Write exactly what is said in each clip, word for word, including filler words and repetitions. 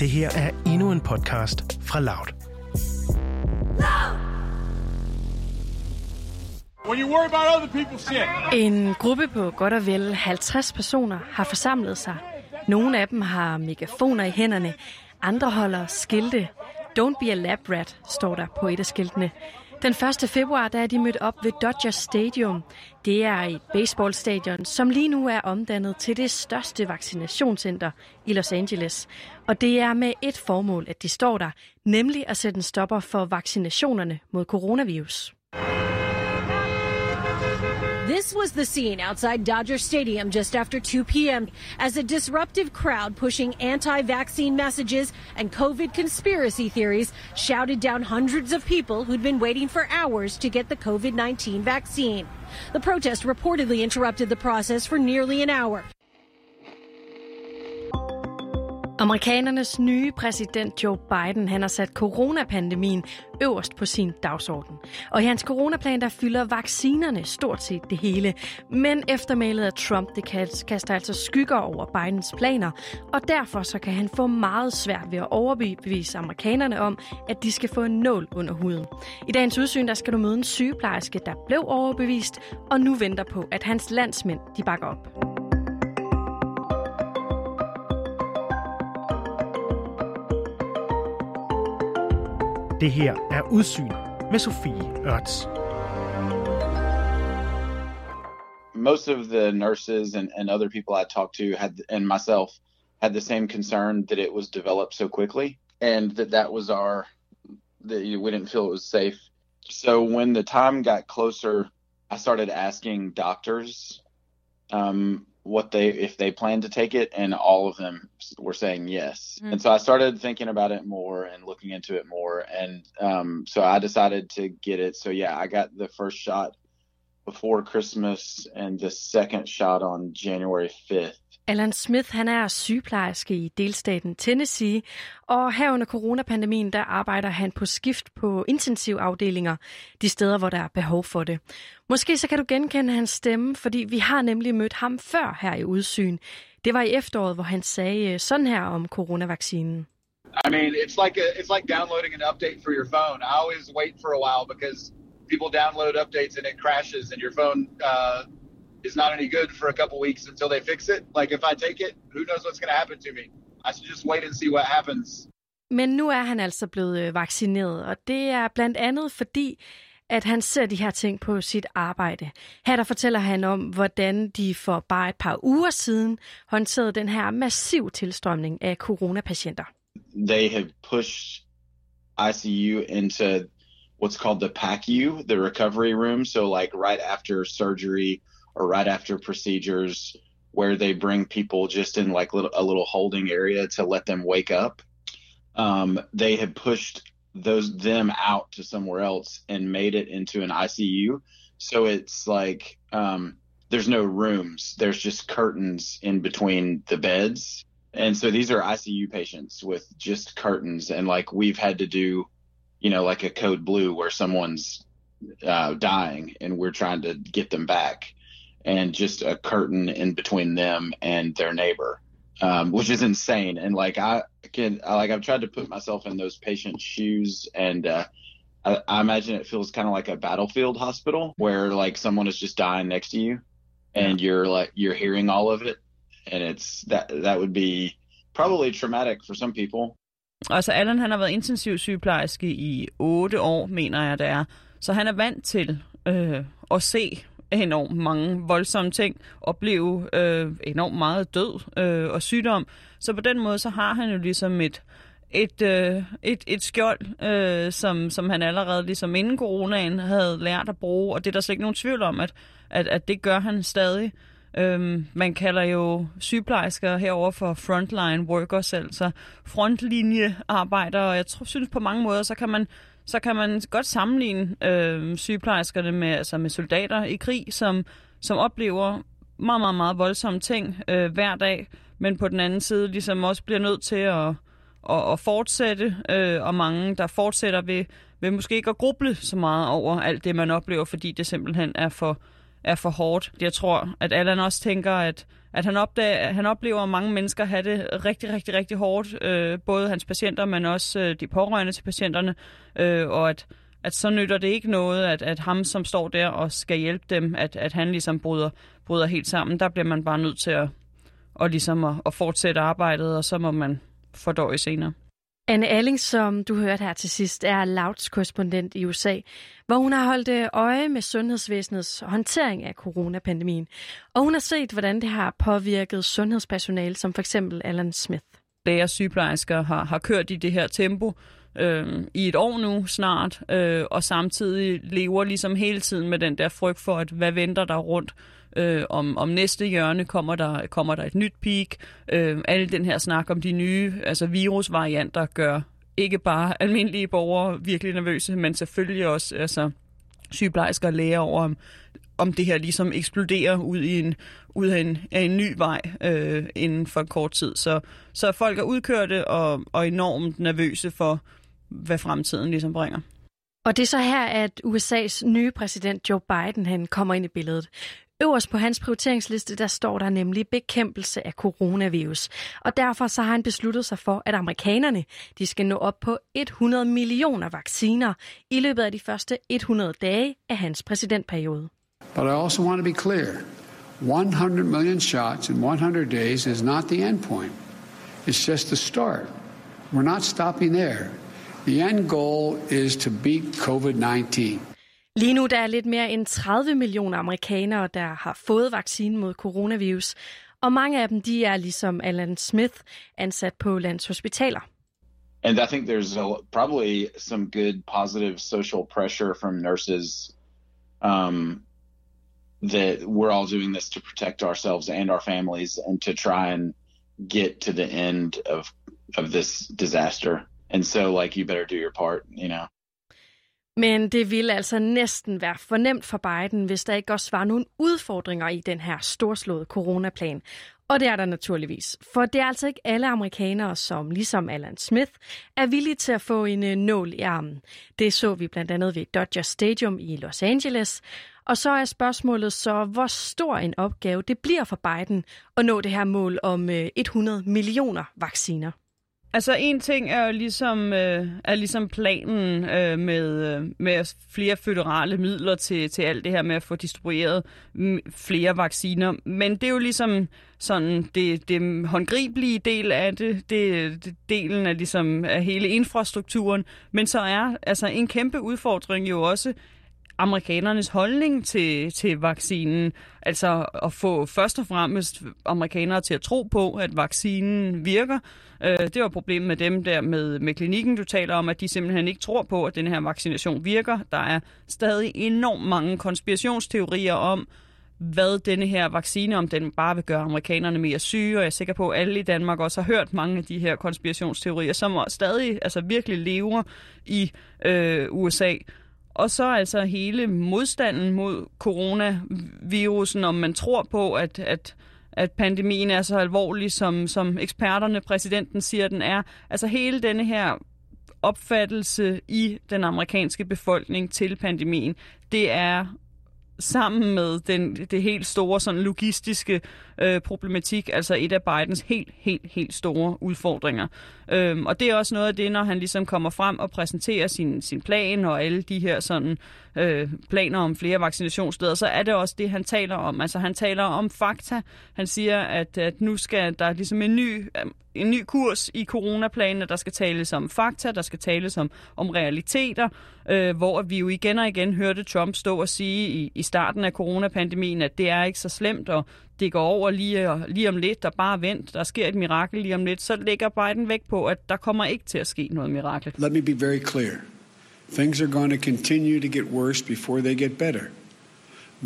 Det her er endnu en podcast fra Loud. En gruppe på godt og vel halvtreds personer har forsamlet sig. Nogle af dem har megafoner i hænderne, andre holder skilte. Don't be a lab rat, står der på et af skiltene. Den første februar der er de mødt op ved Dodger Stadium. Det er et baseballstadion, som lige nu er omdannet til det største vaccinationscenter i Los Angeles. Og det er med et formål, at de står der, nemlig at sætte en stopper for vaccinationerne mod coronavirus. This was the scene outside Dodger Stadium just after two p.m. as a disruptive crowd pushing anti-vaccine messages and COVID conspiracy theories shouted down hundreds of people who'd been waiting for hours to get the covid nineteen vaccine. The protest reportedly interrupted the process for nearly an hour. Amerikanernes nye præsident Joe Biden, han har sat coronapandemien øverst på sin dagsorden. Og i hans coronaplan, der fylder vaccinerne stort set det hele. Men eftermælet af Trump, det kaster altså skygger over Bidens planer. Og derfor så kan han få meget svært ved at overbevise amerikanerne om, at de skal få en nål under huden. I dagens udsyn, der skal du møde en sygeplejerske, der blev overbevist, og nu venter på, at hans landsmænd, de bakker op. Det her er Udsyn med Sophie Ørts. Most of the nurses and, and other people I talked to had, and myself had the same concern that it was developed so quickly and that that was our, that we didn't feel it was safe. So when the time got closer, I started asking doctors um, what they, if they planned to take it, and all of them were saying yes. Mm. And so I started thinking about it more and looking into it more. And um, so I decided to get it. So yeah, I got the first shot before Christmas and the second shot on January fifth. Alan Smith, han er sygeplejerske i delstaten Tennessee, og her under coronapandemien, der arbejder han på skift på intensivafdelinger, de steder, hvor der er behov for det. Måske så kan du genkende hans stemme, fordi vi har nemlig mødt ham før her i Udsyn. Det var i efteråret, hvor han sagde sådan her om coronavaccinen. I mean, it's like a, it's like downloading an update for your phone. I always wait for a while because people download updates and it crashes and your phone uh is not any good for a couple weeks until they fix it. Like if I take it, who knows what's going to happen to me? I should just wait and see what happens. Men nu er han altså blevet vaccineret, og det er blandt andet fordi at han ser de her ting på sit arbejde. Her der fortæller han om, hvordan de for bare et par uger siden håndterede den her massiv tilstrømning af coronapatienter. They have pushed I C U into what's called the P A C U, the recovery room, so like right after surgery or right after procedures, where they bring people just in like little, a little holding area to let them wake up. Um, they have pushed those them out to somewhere else and made it into an I C U. So it's like um, there's no rooms. There's just curtains in between the beds. And so these are I C U patients with just curtains. And like we've had to do, you know, like a code blue where someone's uh, dying and we're trying to get them back. And just a curtain in between them and their neighbor, um, which is insane. And like I can, like I've tried to put myself in those patients' shoes, and uh, I, I imagine it feels kind of like a battlefield hospital where like someone is just dying next to you, and you're like you're hearing all of it, and it's that that would be probably traumatic for some people. Altså, Alan, han har været intensiv sygeplejerske i otte år, mener jeg det er, så han er vant til øh, at se enormt mange voldsomme ting, opleve øh, enormt meget død øh, og sygdom. Så på den måde, så har han jo ligesom et, et, øh, et, et skjold, øh, som, som han allerede ligesom inden coronaen havde lært at bruge, og det er der slet ikke nogen tvivl om, at, at, at det gør han stadig. Øhm, man kalder jo sygeplejersker herover for frontline workers, altså frontlinjearbejdere, og jeg tror, synes på mange måder, så kan man så kan man godt sammenligne øh, sygeplejerskerne med, altså med soldater i krig, som, som oplever meget, meget, meget voldsomme ting øh, hver dag, men på den anden side ligesom også bliver nødt til at, at, at fortsætte, øh, og mange, der fortsætter, vil, vil måske ikke at gruble så meget over alt det, man oplever, fordi det simpelthen er for, er for hårdt. Jeg tror, at Alan også tænker, at, at han, opdager, han oplever mange mennesker have det rigtig, rigtig, rigtig hårdt. Øh, både hans patienter, men også øh, de pårørende til patienterne. Øh, og at, at så nytter det ikke noget, at, at ham, som står der og skal hjælpe dem, at, at han ligesom bryder, bryder helt sammen. Der bliver man bare nødt til at, og ligesom at, at fortsætte arbejdet, og så må man fordøje senere. Anne Allings, som du hørte her til sidst, er Louds korrespondent i U S A, hvor hun har holdt øje med sundhedsvæsenets håndtering af coronapandemien. Og hun har set, hvordan det har påvirket sundhedspersonale, som for eksempel Alan Smith. Læger og sygeplejersker har, har kørt i det her tempo øh, i et år nu snart, øh, og samtidig lever ligesom hele tiden med den der frygt for, at hvad venter der rundt. Øh, om, om næste hjørne kommer der, kommer der et nyt peak. Øh, alle den her snak om de nye altså virusvarianter gør ikke bare almindelige borgere virkelig nervøse, men selvfølgelig også altså, sygeplejersker og læger over, om, om det her ligesom eksploderer ud, i en, ud af, en, af en ny vej øh, inden for kort tid. Så, så folk er udkørte og, og enormt nervøse for, hvad fremtiden ligesom bringer. Og det er så her, at U S A's nye præsident Joe Biden han kommer ind i billedet. Øverst på hans prioriteringsliste, der står der nemlig bekæmpelse af coronavirus. Og derfor så har han besluttet sig for, at amerikanerne de skal nå op på hundrede millioner vacciner i løbet af de første hundrede dage af hans præsidentperiode. But I also want to be clear. hundrede million shots in hundrede days is not the end point. It's just the start. We're not stopping there. The end goal is to beat covid nitten. Lige nu der er lidt mere end tredive millioner amerikanere, der har fået vaccinen mod coronavirus, og mange af dem de er ligesom Alan Smith ansat på landshospitaler. And I think there's a, probably some good positive social pressure from nurses um, that we're all doing this to protect ourselves and our families and to try and get to the end of of this disaster. And so like you better do your part, you know. Men det ville altså næsten være for nemt for Biden, hvis der ikke også var nogle udfordringer i den her storslåede coronaplan. Og det er der naturligvis. For det er altså ikke alle amerikanere, som ligesom Alan Smith, er villige til at få en nål i armen. Det så vi blandt andet ved Dodger Stadium i Los Angeles. Og så er spørgsmålet så, hvor stor en opgave det bliver for Biden at nå det her mål om hundrede millioner vacciner. Altså en ting er jo ligesom, øh, er ligesom planen øh, med, øh, med flere føderale midler til, til alt det her med at få distribueret flere vacciner. Men det er jo ligesom sådan det, det håndgribelige del af det, det, det delen af, ligesom, af hele infrastrukturen. Men så er altså en kæmpe udfordring jo også amerikanernes holdning til, til vaccinen. Altså at få først og fremmest amerikanere til at tro på, at vaccinen virker. Øh, det var problemet med dem der med, med klinikken, du taler om, at de simpelthen ikke tror på, at den her vaccination virker. Der er stadig enormt mange konspirationsteorier om, hvad denne her vaccine, om den bare vil gøre amerikanerne mere syge, og jeg er sikker på, at alle i Danmark også har hørt mange af de her konspirationsteorier, som stadig altså virkelig lever i øh, U S A. Og så altså hele modstanden mod coronavirusen, om man tror på, at, at, at pandemien er så alvorlig, som, som eksperterne, præsidenten siger, den er. Altså hele denne her opfattelse i den amerikanske befolkning til pandemien, det er sammen med den, det helt store sådan logistiske øh, problematik, altså et af Bidens helt, helt, helt store udfordringer. Øhm, og det er også noget af det, når han ligesom kommer frem og præsenterer sin, sin plan og alle de her sådan, øh, planer om flere vaccinationssteder, så er det også det, han taler om. Altså han taler om fakta. Han siger, at, at nu skal der ligesom en ny... en ny kurs i coronaplanen, der skal tales om fakta, der skal tales om, om realiteter, øh, hvor vi jo igen og igen hørte Trump stå og sige i, i starten af coronapandemien, at det er ikke så slemt, og det går over lige, og, lige om lidt, og bare vent, der sker et mirakel lige om lidt, så lægger Biden vægt på, at der kommer ikke til at ske noget mirakel. Let me be very clear. Things are going to continue to get worse before they get better.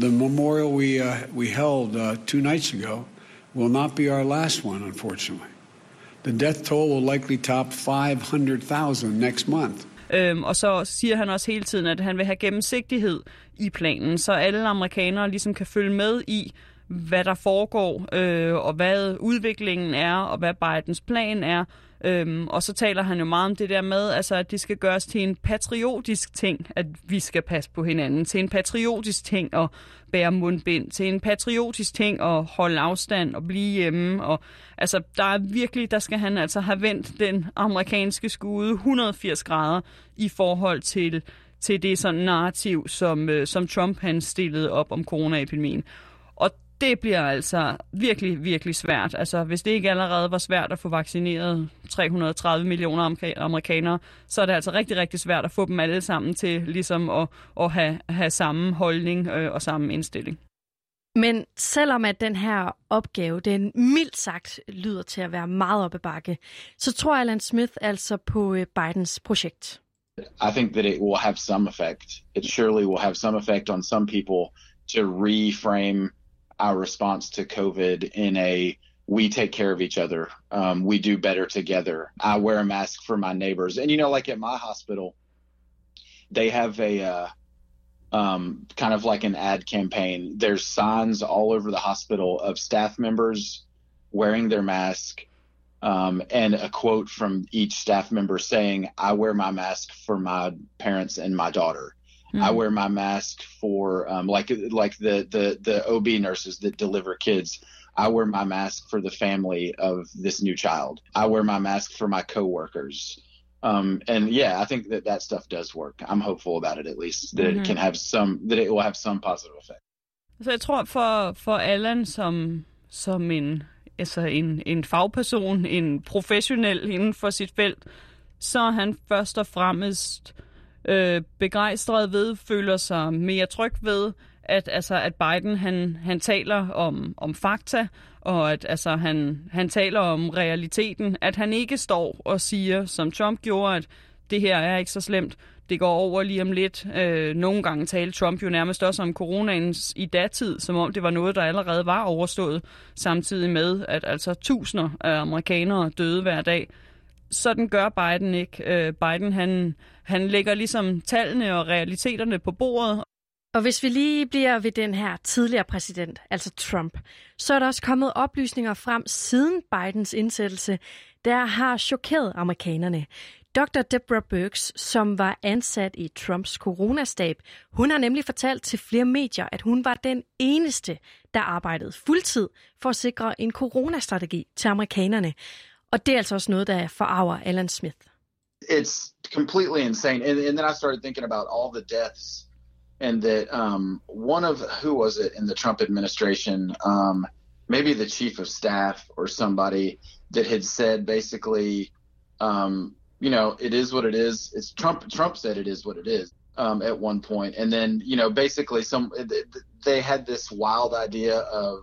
The memorial we, uh, we held uh, two nights ago will not be our last one, unfortunately. The death toll will likely top five hundred thousand next month. Øhm, og så siger han også hele tiden, at han vil have gennemsigtighed i planen, så alle amerikanere ligesom kan følge med i, hvad der foregår, øh, og hvad udviklingen er, og hvad Bidens plan er. Øhm, og så taler han jo meget om det der med, altså, at det skal gøres til en patriotisk ting, at vi skal passe på hinanden, til en patriotisk ting at bære mundbind, til en patriotisk ting at holde afstand og blive hjemme. Og, altså, der er virkelig, der skal han altså have vendt den amerikanske skude et hundrede og firs grader i forhold til, til det sådan narrativ, som, øh, som Trump han stillede op om coronaepidemien. Det bliver altså virkelig, virkelig svært. Altså, hvis det ikke allerede var svært at få vaccineret tre hundrede og tredive millioner amerikanere, så er det altså rigtig, rigtig svært at få dem alle sammen til ligesom at, at have, have samme holdning og samme indstilling. Men selvom at den her opgave, den mildt sagt lyder til at være meget op ad bakke, så tror Alan Smith altså på Bidens projekt. I think that it will have some effect. It surely will have some effect on some people to reframe our response to COVID in a, we take care of each other. Um, we do better together. I wear a mask for my neighbors. And, you know, like at my hospital, they have a uh, um, kind of like an ad campaign. There's signs all over the hospital of staff members wearing their mask um, and a quote from each staff member saying, I wear my mask for my parents and my daughter. I wear my mask for um, like like the, the, the O B nurses that deliver kids. I wear my mask for the family of this new child. I wear my mask for my coworkers. Um, and yeah, I think that that stuff does work. I'm hopeful about it at least that mm-hmm. it can have some that it will have some positive effect. Så jeg tror for for Alan som som en altså en en fagperson, en professionel inden for sit felt, så er han først og fremmest Øh, begejstret ved, føler sig mere tryg ved, at, altså, at Biden han, han taler om, om fakta, og at altså, han, han taler om realiteten, at han ikke står og siger, som Trump gjorde, at det her er ikke så slemt, det går over lige om lidt. Øh, nogle gange talte Trump jo nærmest også om coronaen i datid, som om det var noget, der allerede var overstået, samtidig med, at altså, tusinder af amerikanere døde hver dag. Sådan gør Biden ikke. Biden, han, han lægger ligesom tallene og realiteterne på bordet. Og hvis vi lige bliver ved den her tidligere præsident, altså Trump, så er der også kommet oplysninger frem siden Bidens indsættelse, der har chokeret amerikanerne. doktor Deborah Birx, som var ansat i Trumps coronastab, hun har nemlig fortalt til flere medier, at hun var den eneste, der arbejdede fuldtid for at sikre en coronastrategi til amerikanerne. Og det er altså også noget, der forarver Alan Smith. It's completely insane. And, and then I started thinking about all the deaths and that um, one of, who was it in the Trump administration, um, maybe the chief of staff or somebody that had said basically, um, you know, it is what it is. It's Trump, Trump said it is what it is um, at one point. And then, you know, basically some they had this wild idea of,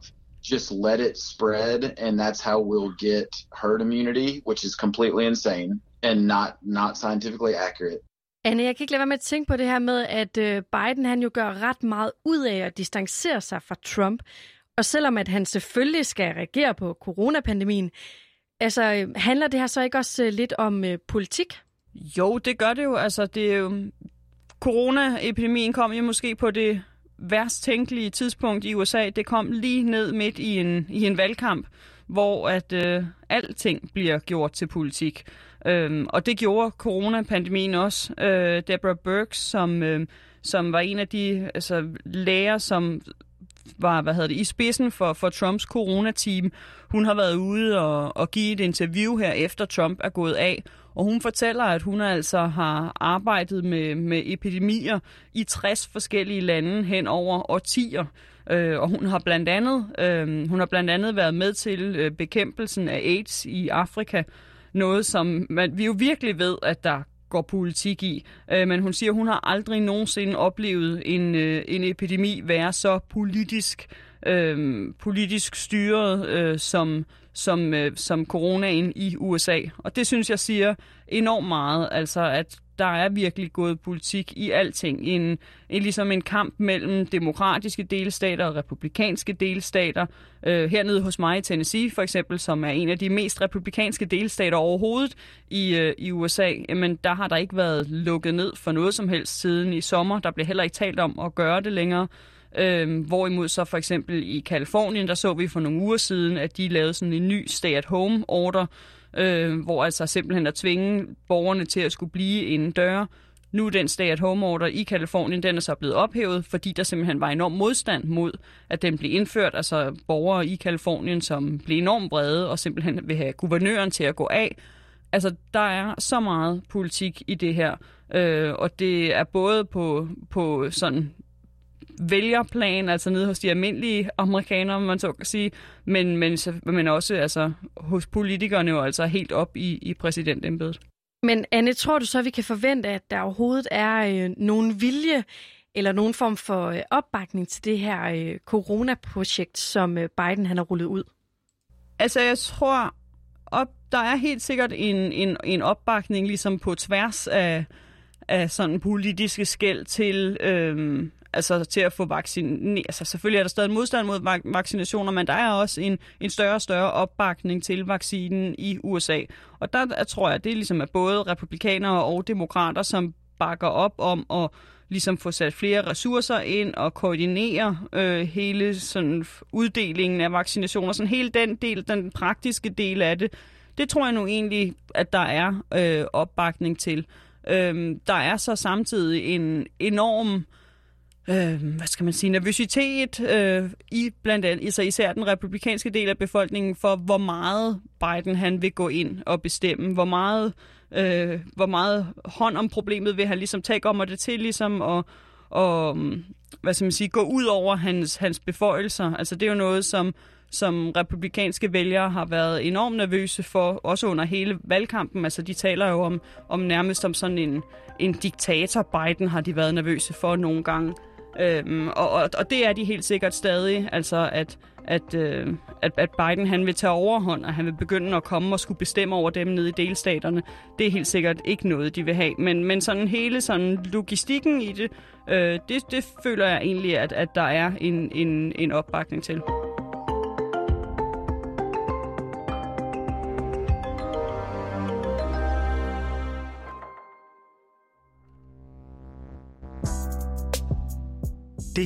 just let it spread, and that's how we'll get herd immunity, which is completely insane and not, not scientifically accurate. Anne, jeg kan ikke lade være med at tænke på det her med, at Biden han jo gør ret meget ud af at distancere sig fra Trump. Og selvom at han selvfølgelig skal reagere på coronapandemien, altså handler det her så ikke også lidt om øh, politik? Jo, det gør det jo. Altså, det er jo... Coronaepidemien kom jo måske på det værst tænkelige tidspunkt i U S A, det kom lige ned midt i en, i en valgkamp, hvor at øh, alting bliver gjort til politik. Øhm, og det gjorde coronapandemien også. Øh, Deborah Birx, som, øh, som var en af de altså, læger, som var hvad hedder det, i spidsen for, for Trumps coronateam, hun har været ude og, og give et interview her, efter Trump er gået af. Og hun fortæller, at hun altså har arbejdet med, med epidemier i tres forskellige lande hen over årtier. Øh, og hun har, blandt andet, øh, hun har blandt andet været med til øh, bekæmpelsen af AIDS i Afrika. Noget, som man, vi jo virkelig ved, at der går politik i. Øh, men hun siger, at hun har aldrig nogensinde oplevet en, øh, en epidemi være så politisk, øh, politisk styret øh, som... som, øh, som coronaen i U S A. Og det synes jeg siger enormt meget, altså at der er virkelig gået politik i alting. En, en, ligesom en kamp mellem demokratiske delstater og republikanske delstater. Øh, hernede hos mig i Tennessee for eksempel, som er en af de mest republikanske delstater overhovedet i, øh, i U S A, men der har der ikke været lukket ned for noget som helst siden i sommer. Der bliver heller ikke talt om at gøre det længere. Øhm, hvorimod så for eksempel i Californien, der så vi for nogle uger siden, at de lavede sådan en ny stay-at-home-order, øh, hvor altså simpelthen at tvinge borgerne til at skulle blive inden døre. Nu er den stay-at-home-order i Californien, den er så blevet ophævet, fordi der simpelthen var enorm modstand mod, at den blev indført. Altså borgere i Californien, som blev enormt brede og simpelthen vil have guvernøren til at gå af. Altså, der er så meget politik i det her, øh, og det er både på, på sådan vælgerplan, altså nede hos de almindelige amerikanere, man så kan sige, men, men, men også altså, hos politikerne jo altså helt op i, i præsidentembedet. Men Anne, tror du så, vi kan forvente, at der overhovedet er øh, nogen vilje eller nogen form for øh, opbakning til det her øh, coronaprojekt, som øh, Biden han har rullet ud? Altså, jeg tror... Op, der er helt sikkert en, en, en opbakning ligesom på tværs af, af sådan politiske skel til, øhm, altså til at få vaccineret. Altså selvfølgelig er der stadig en modstand mod vac- vaccinationer, men der er også en, en større og større opbakning til vaccinen i U S A. Og der, der tror jeg, det ligesom er både republikanere og demokrater, som bakker op om at ligesom få sat flere ressourcer ind og koordinere øh, hele sådan uddelingen af vaccinationer. Sådan hele den del, den praktiske del af det, det tror jeg nu egentlig, at der er øh, opbakning til. Øh, der er så samtidig en enorm, øh, hvad skal man sige, nervøsitet øh, i blandt andet, altså især den republikanske del af befolkningen for, hvor meget Biden han vil gå ind og bestemme, hvor meget Øh, hvor meget hånd om problemet vil han ligesom tage om og det til ligesom og, og hvad skal man sige, gå ud over hans, hans beføjelser. Altså det er jo noget, som, som republikanske vælgere har været enormt nervøse for, også under hele valgkampen. Altså de taler jo om, om nærmest om sådan en, en diktator Biden har de været nervøse for nogle gange. Øhm, og, og, og det er de helt sikkert stadig, altså at, at, øh, at, at Biden han vil tage overhånd, og han vil begynde at komme og skulle bestemme over dem nede i delstaterne. Det er helt sikkert ikke noget, de vil have. Men, men sådan hele sådan logistikken i det, øh, det, det føler jeg egentlig, at, at der er en, en, en opbakning til. Det